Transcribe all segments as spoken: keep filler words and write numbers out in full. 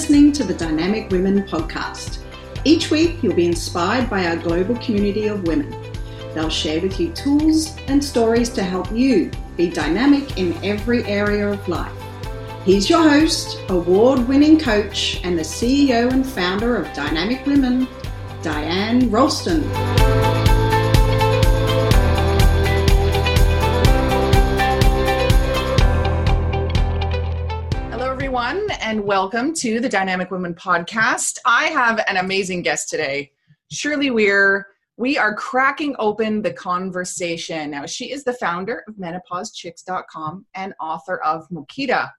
listening to the Dynamic Women podcast. Each week, you'll be inspired by our global community of women. They'll share with you tools and stories to help you be dynamic in every area of life. He's your host, award-winning coach, and the C E O and founder of Dynamic Women, Diane Ralston. And welcome to the Dynamic Women podcast. I have an amazing guest today, Shirley Weir. We are cracking open the conversation. Now, she is the founder of menopause chicks dot com and author of Mokita.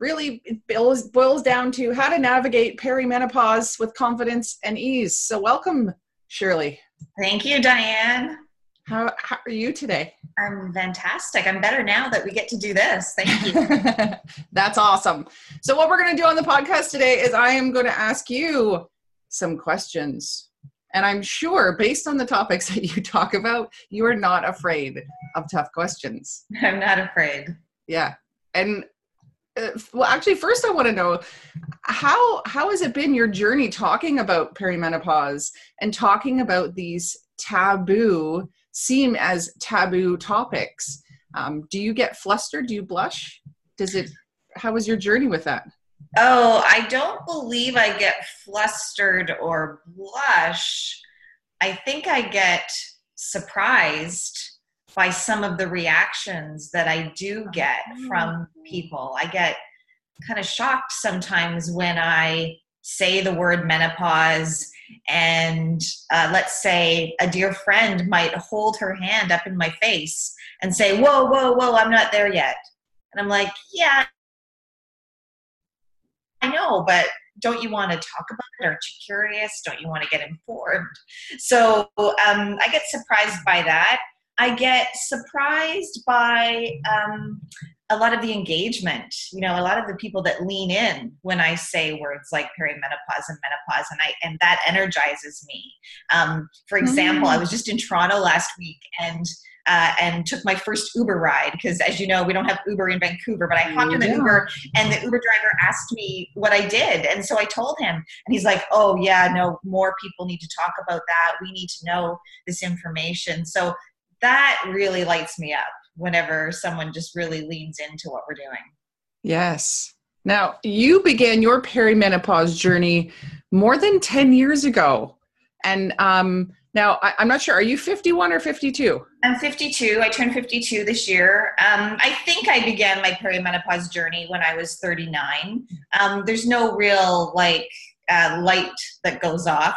Really, it boils, boils down to how to navigate perimenopause with confidence and ease. So welcome, Shirley. Thank you, Diane. How, how are you today? I'm fantastic. I'm better now that we get to do this. Thank you. That's awesome. So what we're going to do on the podcast today is I am going to ask you some questions. And I'm sure based on the topics that you talk about, you are not afraid of tough questions. I'm not afraid. Yeah. And uh, well, actually, first I want to know, how how has it been your journey talking about perimenopause and talking about these taboo seem as taboo topics? Um, do you get flustered? Do you blush? Does it, how was your journey with that? Oh, I don't believe I get flustered or blush. I think I get surprised by some of the reactions that I do get from people. I get kind of shocked sometimes when I say the word menopause, and uh, let's say a dear friend might hold her hand up in my face and say, whoa, whoa, whoa, I'm not there yet. And I'm like, yeah, I know, but don't you want to talk about it? Aren't you curious? Don't you want to get informed? So um, I get surprised by that. I get surprised by um, a lot of the engagement, you know, a lot of the people that lean in when I say words like perimenopause and menopause, and I and that energizes me. Um, for example, mm. I was just in Toronto last week and uh, and took my first Uber ride because, as you know, we don't have Uber in Vancouver, but I hopped in the yeah. Uber and the Uber driver asked me what I did. And so I told him, and he's like, oh, yeah, no, more people need to talk about that. We need to know this information. So that really lights me up whenever someone just really leans into what we're doing. Yes. Now, you began your perimenopause journey more than ten years ago. And um, now, I, I'm not sure, are you fifty-one or fifty-two? I'm fifty-two. I turned fifty-two this year. Um, I think I began my perimenopause journey when I was thirty-nine. Um, there's no real like uh, light that goes off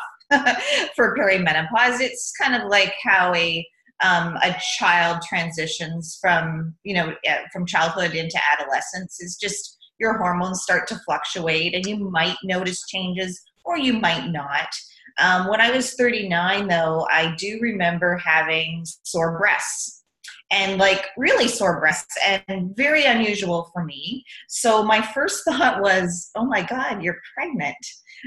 for perimenopause. It's kind of like how a Um, a child transitions from, you know, from childhood into adolescence. Is just your hormones start to fluctuate and you might notice changes or you might not. Um, when I was thirty-nine though, I do remember having sore breasts and like really sore breasts and very unusual for me. So my first thought was, oh my God, you're pregnant.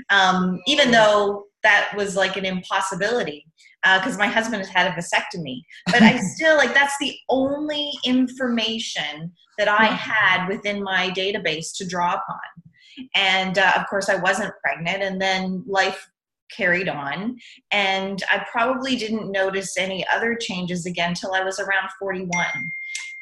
Um, even though that was like an impossibility. Because uh, my husband has had a vasectomy. But I still, like, that's the only information that I had within my database to draw upon. And, uh, of course, I wasn't pregnant. And then life carried on. And I probably didn't notice any other changes again till I was around forty-one.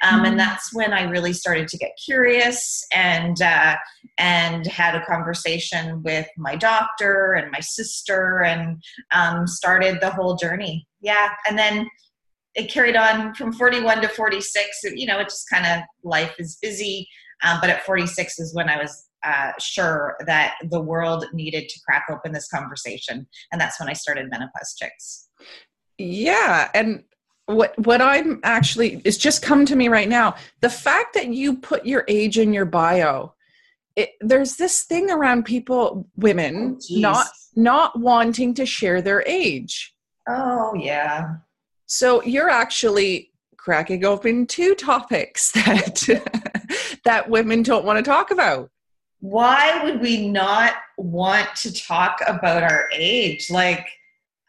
Um, and that's when I really started to get curious and uh, and had a conversation with my doctor and my sister and um, started the whole journey. Yeah. And then it carried on from forty-one to forty-six. You know, it just kind of, life is busy. Um, but at forty-six is when I was uh, sure that the world needed to crack open this conversation. And that's when I started Menopause Chicks. Yeah. And What what I'm actually, it's just come to me right now. The fact that you put your age in your bio, it, there's this thing around people, women, oh, not not wanting to share their age. Oh, yeah. So you're actually cracking open two topics that that women don't want to talk about. Why would we not want to talk about our age? Like,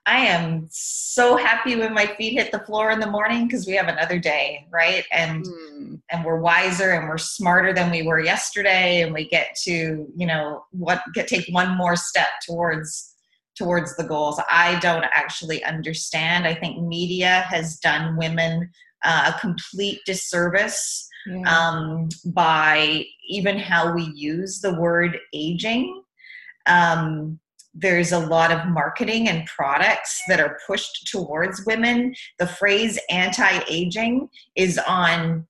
I am so happy when my feet hit the floor in the morning because we have another day, right? And mm. and we're wiser and we're smarter than we were yesterday, and we get to, you know, what get, take one more step towards towards the goals. I don't actually understand. I think media has done women uh, a complete disservice yeah. um, by even how we use the word aging. Um, There's a lot of marketing and products that are pushed towards women. The phrase anti-aging is on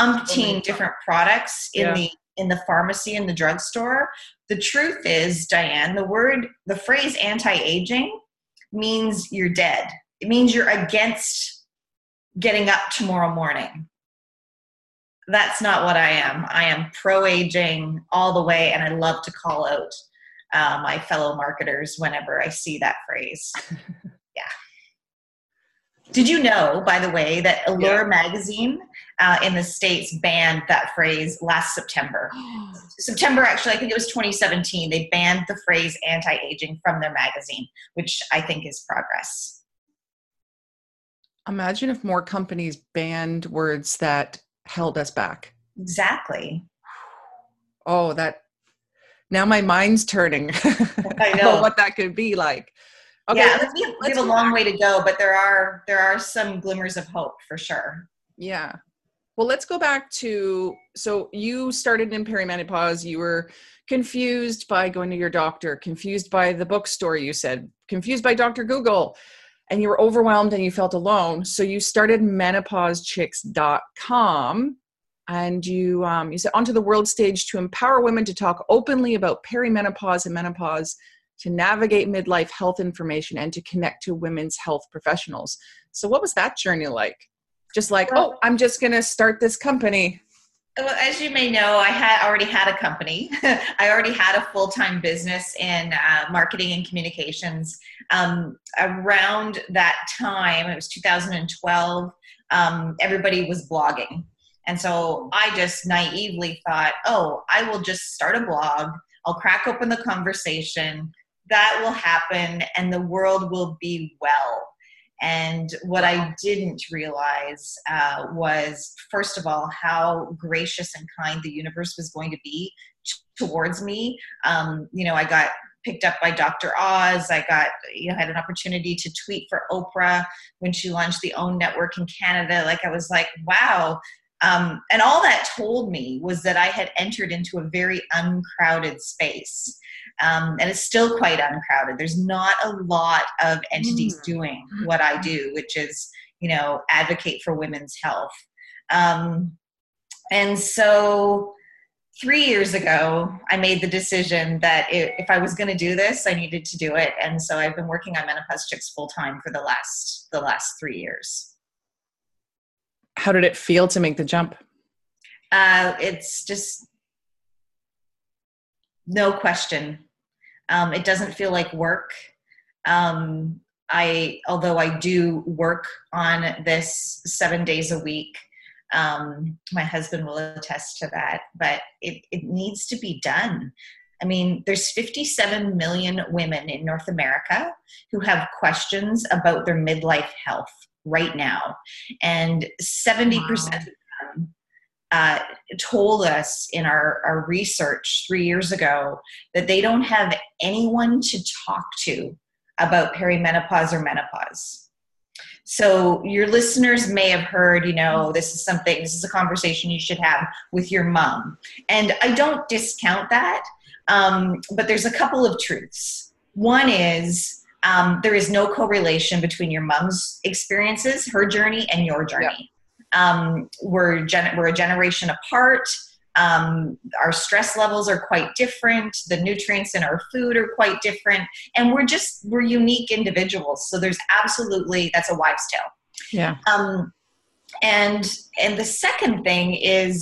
umpteen different products in yeah. the in the pharmacy and the drugstore. The truth is, Diane, the word, the phrase anti-aging means you're dead. It means you're against getting up tomorrow morning. That's not what I am. I am pro-aging all the way, and I love to call out Uh, my fellow marketers whenever I see that phrase. Yeah. Did you know, by the way, that Allure yeah. magazine uh, in the States banned that phrase last September? September, actually, I think it was twenty seventeen. They banned the phrase anti-aging from their magazine, which I think is progress. Imagine if more companies banned words that held us back. Exactly. Oh, that Now my mind's turning. I know what that could be like. Okay, yeah, let's, we have, let's we have a long way to go, but there are there are some glimmers of hope for sure. Yeah. Well, let's go back to, so you started in perimenopause. You were confused by going to your doctor, confused by the bookstore, you said, confused by Doctor Google, and you were overwhelmed and you felt alone. So you started menopause chicks dot com. And you, um, you said, onto the world stage to empower women to talk openly about perimenopause and menopause, to navigate midlife health information, and to connect to women's health professionals. So what was that journey like? Just like, oh, I'm just going to start this company. Well, as you may know, I had already had a company. I already had a full-time business in uh, marketing and communications. Um, around that time, it was two thousand twelve, um, everybody was blogging. And so I just naively thought, oh, I will just start a blog. I'll crack open the conversation. That will happen and the world will be well. And what I didn't realize uh, was, first of all, how gracious and kind the universe was going to be t- towards me. Um, you know, I got picked up by Doctor Oz. I got, you know, had an opportunity to tweet for Oprah when she launched the OWN Network in Canada. Like I was like, wow. Um, and all that told me was that I had entered into a very uncrowded space. Um, and it's still quite uncrowded. There's not a lot of entities mm. doing what I do, which is, you know, advocate for women's health. Um, and so three years ago, I made the decision that it, if I was going to do this, I needed to do it. And so I've been working on Menopause Chicks full time for the last, the last three years. How did it feel to make the jump? Uh, it's just no question. Um, it doesn't feel like work. Um, I, although I do work on this seven days a week, um, my husband will attest to that, but it, it needs to be done. I mean, there's fifty-seven million women in North America who have questions about their midlife health right now. And seventy percent wow. of them uh, told us in our, our research three years ago that they don't have anyone to talk to about perimenopause or menopause. So your listeners may have heard, you know, this is something, this is a conversation you should have with your mom. And I don't discount that, um, but there's a couple of truths. One is, Um, there is no correlation between your mom's experiences, her journey, and your journey. Yep. Um, we're, gen- we're a generation apart. Um, our stress levels are quite different. The nutrients in our food are quite different. And we're just, we're unique individuals. So there's absolutely, that's a wives' tale. Yeah. Um, and, and the second thing is,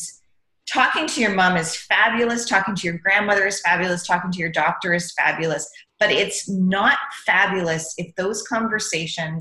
talking to your mom is fabulous. Talking to your grandmother is fabulous. Talking to your doctor is fabulous. But it's not fabulous if those conversations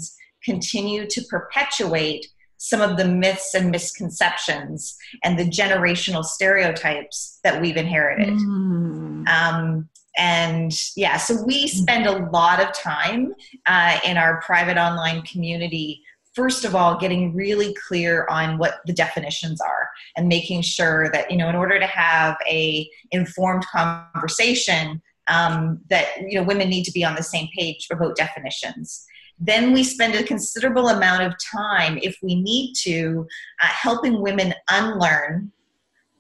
continue to perpetuate some of the myths and misconceptions and the generational stereotypes that we've inherited. Mm. Um, And yeah, so we spend a lot of time uh, in our private online community, first of all, getting really clear on what the definitions are and making sure that, you know, in order to have a informed conversation, um, that, you know, women need to be on the same page about definitions. Then we spend a considerable amount of time, if we need to, uh, helping women unlearn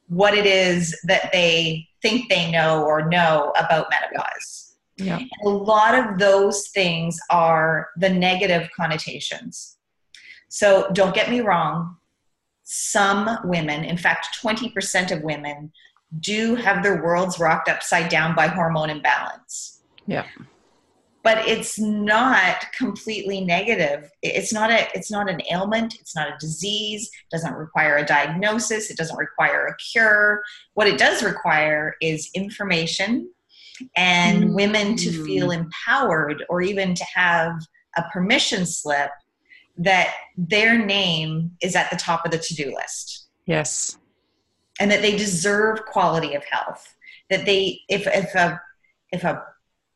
what it is that they think they know or know about menopause. Yeah. And a lot of those things are the negative connotations. So don't get me wrong, some women, in fact, twenty percent of women do have their worlds rocked upside down by hormone imbalance. Yeah. But it's not completely negative. It's not a, it's not an ailment. It's not a disease. It doesn't require a diagnosis. It doesn't require a cure. What it does require is information and mm. women to feel empowered, or even to have a permission slip that their name is at the top of the to-do list. Yes. And that they deserve quality of health. That they, if, if a, if a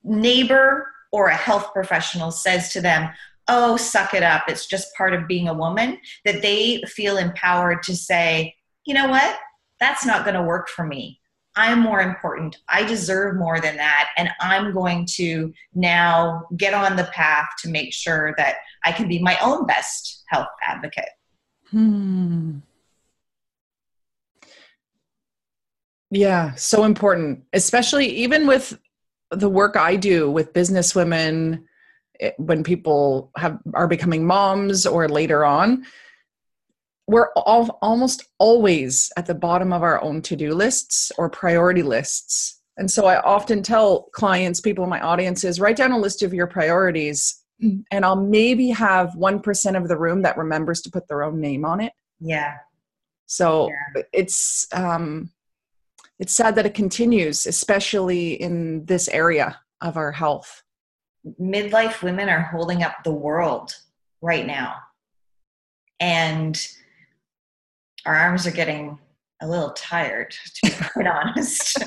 neighbor or a health professional says to them, oh, suck it up, it's just part of being a woman, that they feel empowered to say, you know what, that's not going to work for me. I'm more important. I deserve more than that. And I'm going to now get on the path to make sure that I can be my own best health advocate. Hmm. Yeah, so important, especially even with the work I do with business women, it, when people have are becoming moms or later on, we're all, almost always at the bottom of our own to-do lists or priority lists. And so I often tell clients, people in my audiences, write down a list of your priorities, and I'll maybe have one percent of the room that remembers to put their own name on it. Yeah. So yeah. it's... um It's sad that it continues, especially in this area of our health. Midlife women are holding up the world right now. And our arms are getting a little tired, to be quite honest.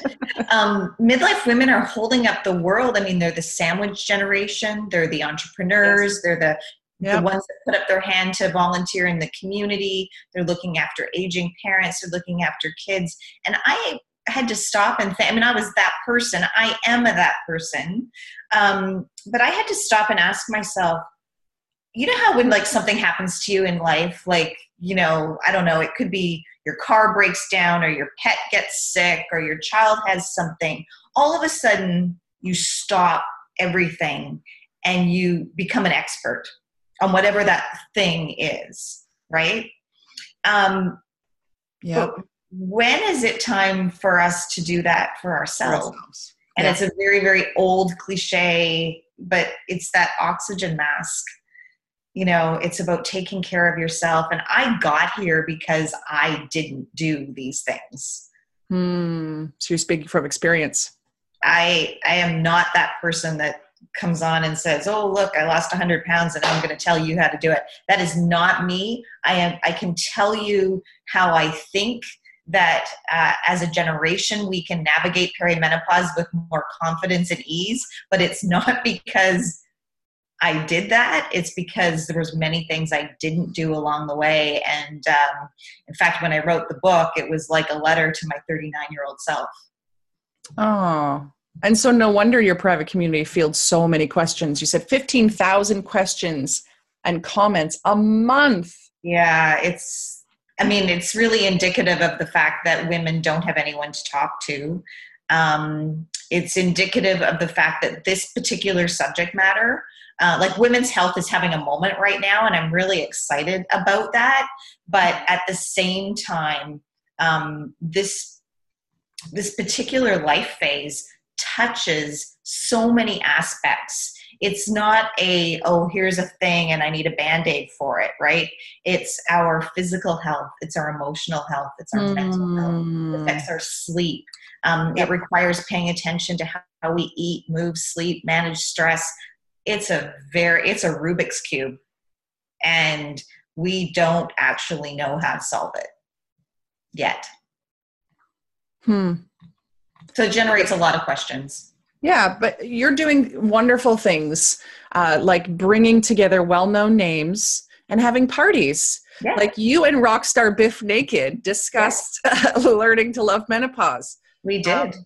Um, midlife women are holding up the world. I mean, they're the sandwich generation. They're the entrepreneurs. Yes. They're the... Yep. The ones that put up their hand to volunteer in the community. They're looking after aging parents. They're looking after kids. And I had to stop and think, I mean, I was that person. I am that person. Um, but I had to stop and ask myself, you know how when like something happens to you in life, like, you know, I don't know, it could be your car breaks down, or your pet gets sick, or your child has something. All of a sudden you stop everything and you become an expert on whatever that thing is, right? Um, yeah. But when is it time for us to do that for ourselves? For ourselves. And yeah. It's a very, very old cliche, but it's that oxygen mask. You know, it's about taking care of yourself. And I got here because I didn't do these things. Hmm. So you're speaking from experience. I I am not that person that comes on and says, oh, look, I lost one hundred pounds and I'm going to tell you how to do it. That is not me. I am. I can tell you how I think that uh, as a generation, we can navigate perimenopause with more confidence and ease, but it's not because I did that. It's because there was many things I didn't do along the way. And um, in fact, when I wrote the book, it was like a letter to my thirty-nine-year-old self. Oh, and so no wonder your private community fields so many questions. You said fifteen thousand questions and comments a month. Yeah, it's, I mean, it's really indicative of the fact that women don't have anyone to talk to. Um, it's indicative of the fact that this particular subject matter, uh, like women's health is having a moment right now, and I'm really excited about that. But at the same time, um, this, this particular life phase touches so many aspects. It's not a, oh, here's a thing and I need a Band-Aid for it, right? It's our physical health. It's our emotional health. It's our mm. mental health. It affects our sleep. Um, yep. It requires paying attention to how we eat, move, sleep, manage stress. It's a very, it's a Rubik's Cube, and we don't actually know how to solve it yet. Hmm. So it generates a lot of questions. Yeah, but you're doing wonderful things, uh, like bringing together well-known names and having parties. Yeah. Like you and rock star Biff Naked discussed yeah. learning to love menopause. We did. Um,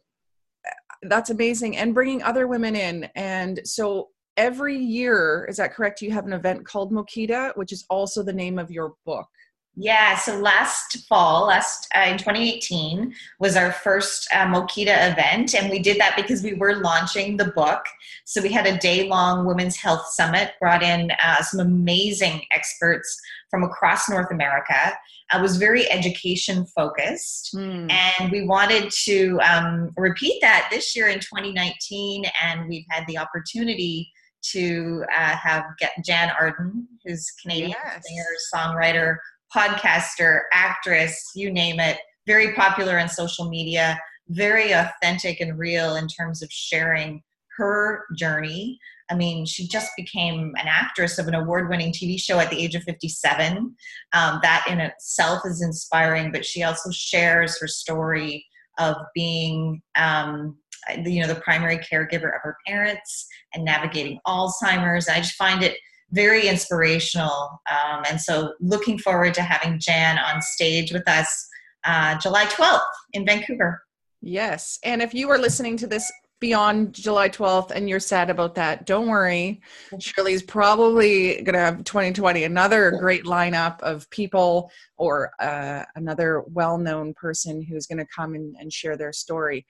that's amazing. And bringing other women in. And so every year, is that correct? You have an event called Mokita, which is also the name of your book. Yeah. So last fall, last uh, in twenty eighteen was our first uh, Mokita event. And we did that because we were launching the book. So we had a day long women's health summit, brought in uh, some amazing experts from across North America. I was very education focused mm. and we wanted to um, repeat that this year in twenty nineteen. And we've had the opportunity to uh, have Jan Arden, who's Canadian yes. singer, songwriter, podcaster, actress, you name it, very popular on social media, very authentic and real in terms of sharing her journey. I mean, she just became an actress of an award-winning T V show at the age of fifty-seven. Um, that in itself is inspiring, but she also shares her story of being, um, you know, the primary caregiver of her parents and navigating Alzheimer's. I just find it very inspirational. Um, and so looking forward to having Jan on stage with us uh, July twelfth in Vancouver. Yes. And if you are listening to this beyond July twelfth and you're sad about that, don't worry. Shirley's probably going to have twenty twenty, another great lineup of people or uh, another well-known person who's going to come and, and share their story.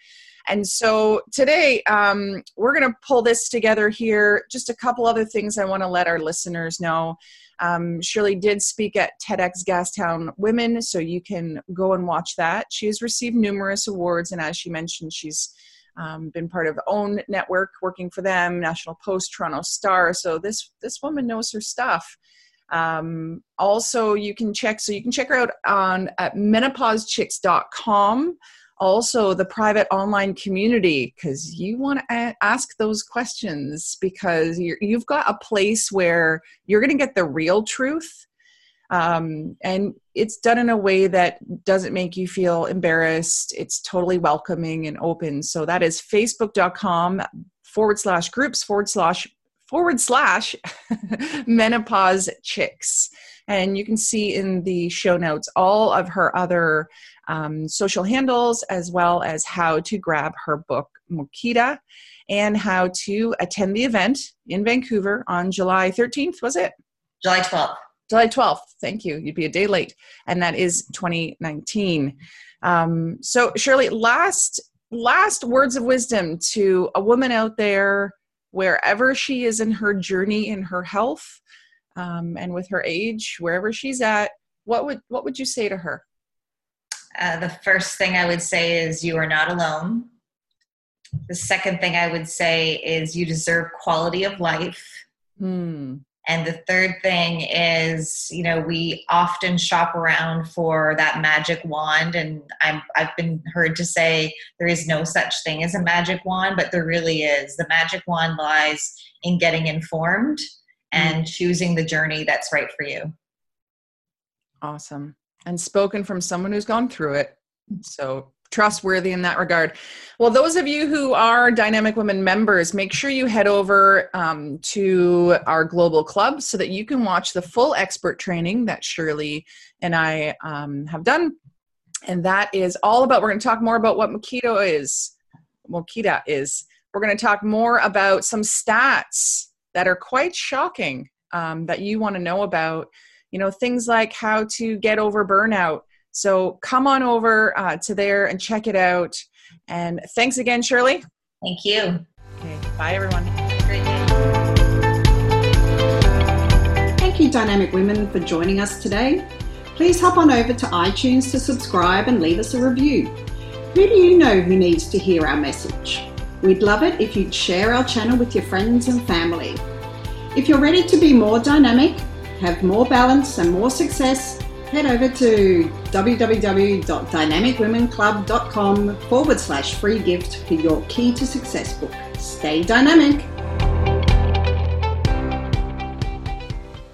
And so today, um, we're going to pull this together here. Just a couple other things I want to let our listeners know. Um, Shirley did speak at TEDx Gastown Women, so you can go and watch that. She has received numerous awards, and as she mentioned, she's um, been part of OWN Network, working for them, National Post, Toronto Star. So this this woman knows her stuff. Um, also, you can check. So you can check her out on at menopause chicks dot com. Also, the private online community, because you want to a- ask those questions, because you're, you've got a place where you're going to get the real truth. Um, and it's done in a way that doesn't make you feel embarrassed. It's totally welcoming and open. So that is facebook.com forward slash groups forward slash forward slash menopause chicks. And you can see in the show notes all of her other um, social handles, as well as how to grab her book, Mokita, and how to attend the event in Vancouver on July thirteenth, was it? July twelfth. July twelfth. Thank you. You'd be a day late. And that is twenty nineteen. Um, so Shirley, last, last words of wisdom to a woman out there, wherever she is in her journey, in her health, um, and with her age, wherever she's at, what would, what would you say to her? Uh, the first thing I would say is you are not alone. The second thing I would say is you deserve quality of life. Mm. And the third thing is, you know, we often shop around for that magic wand. And I'm, I've been heard to say there is no such thing as a magic wand, but there really is. The magic wand lies in getting informed and choosing the journey that's right for you. Awesome. And spoken from someone who's gone through it. So trustworthy in that regard. Well, those of you who are Dynamic Women members, make sure you head over um, to our global club so that you can watch the full expert training that Shirley and I um, have done. And that is all about, we're going to talk more about what Mokita is. Mokita is. We're going to talk more about some stats that are quite shocking um, that you want to know about, you know, things like how to get over burnout. So come on over uh, to there and check it out. And thanks again, Shirley. Thank you. Okay. Bye, everyone. Great day. Thank you, Dynamic Women, for joining us today. Please hop on over to iTunes to subscribe and leave us a review. Who do you know who needs to hear our message? We'd love it if you'd share our channel with your friends and family. If you're ready to be more dynamic, have more balance and more success, head over to w w w dot dynamic women club dot com forward slash free gift for your key to success book. Stay dynamic.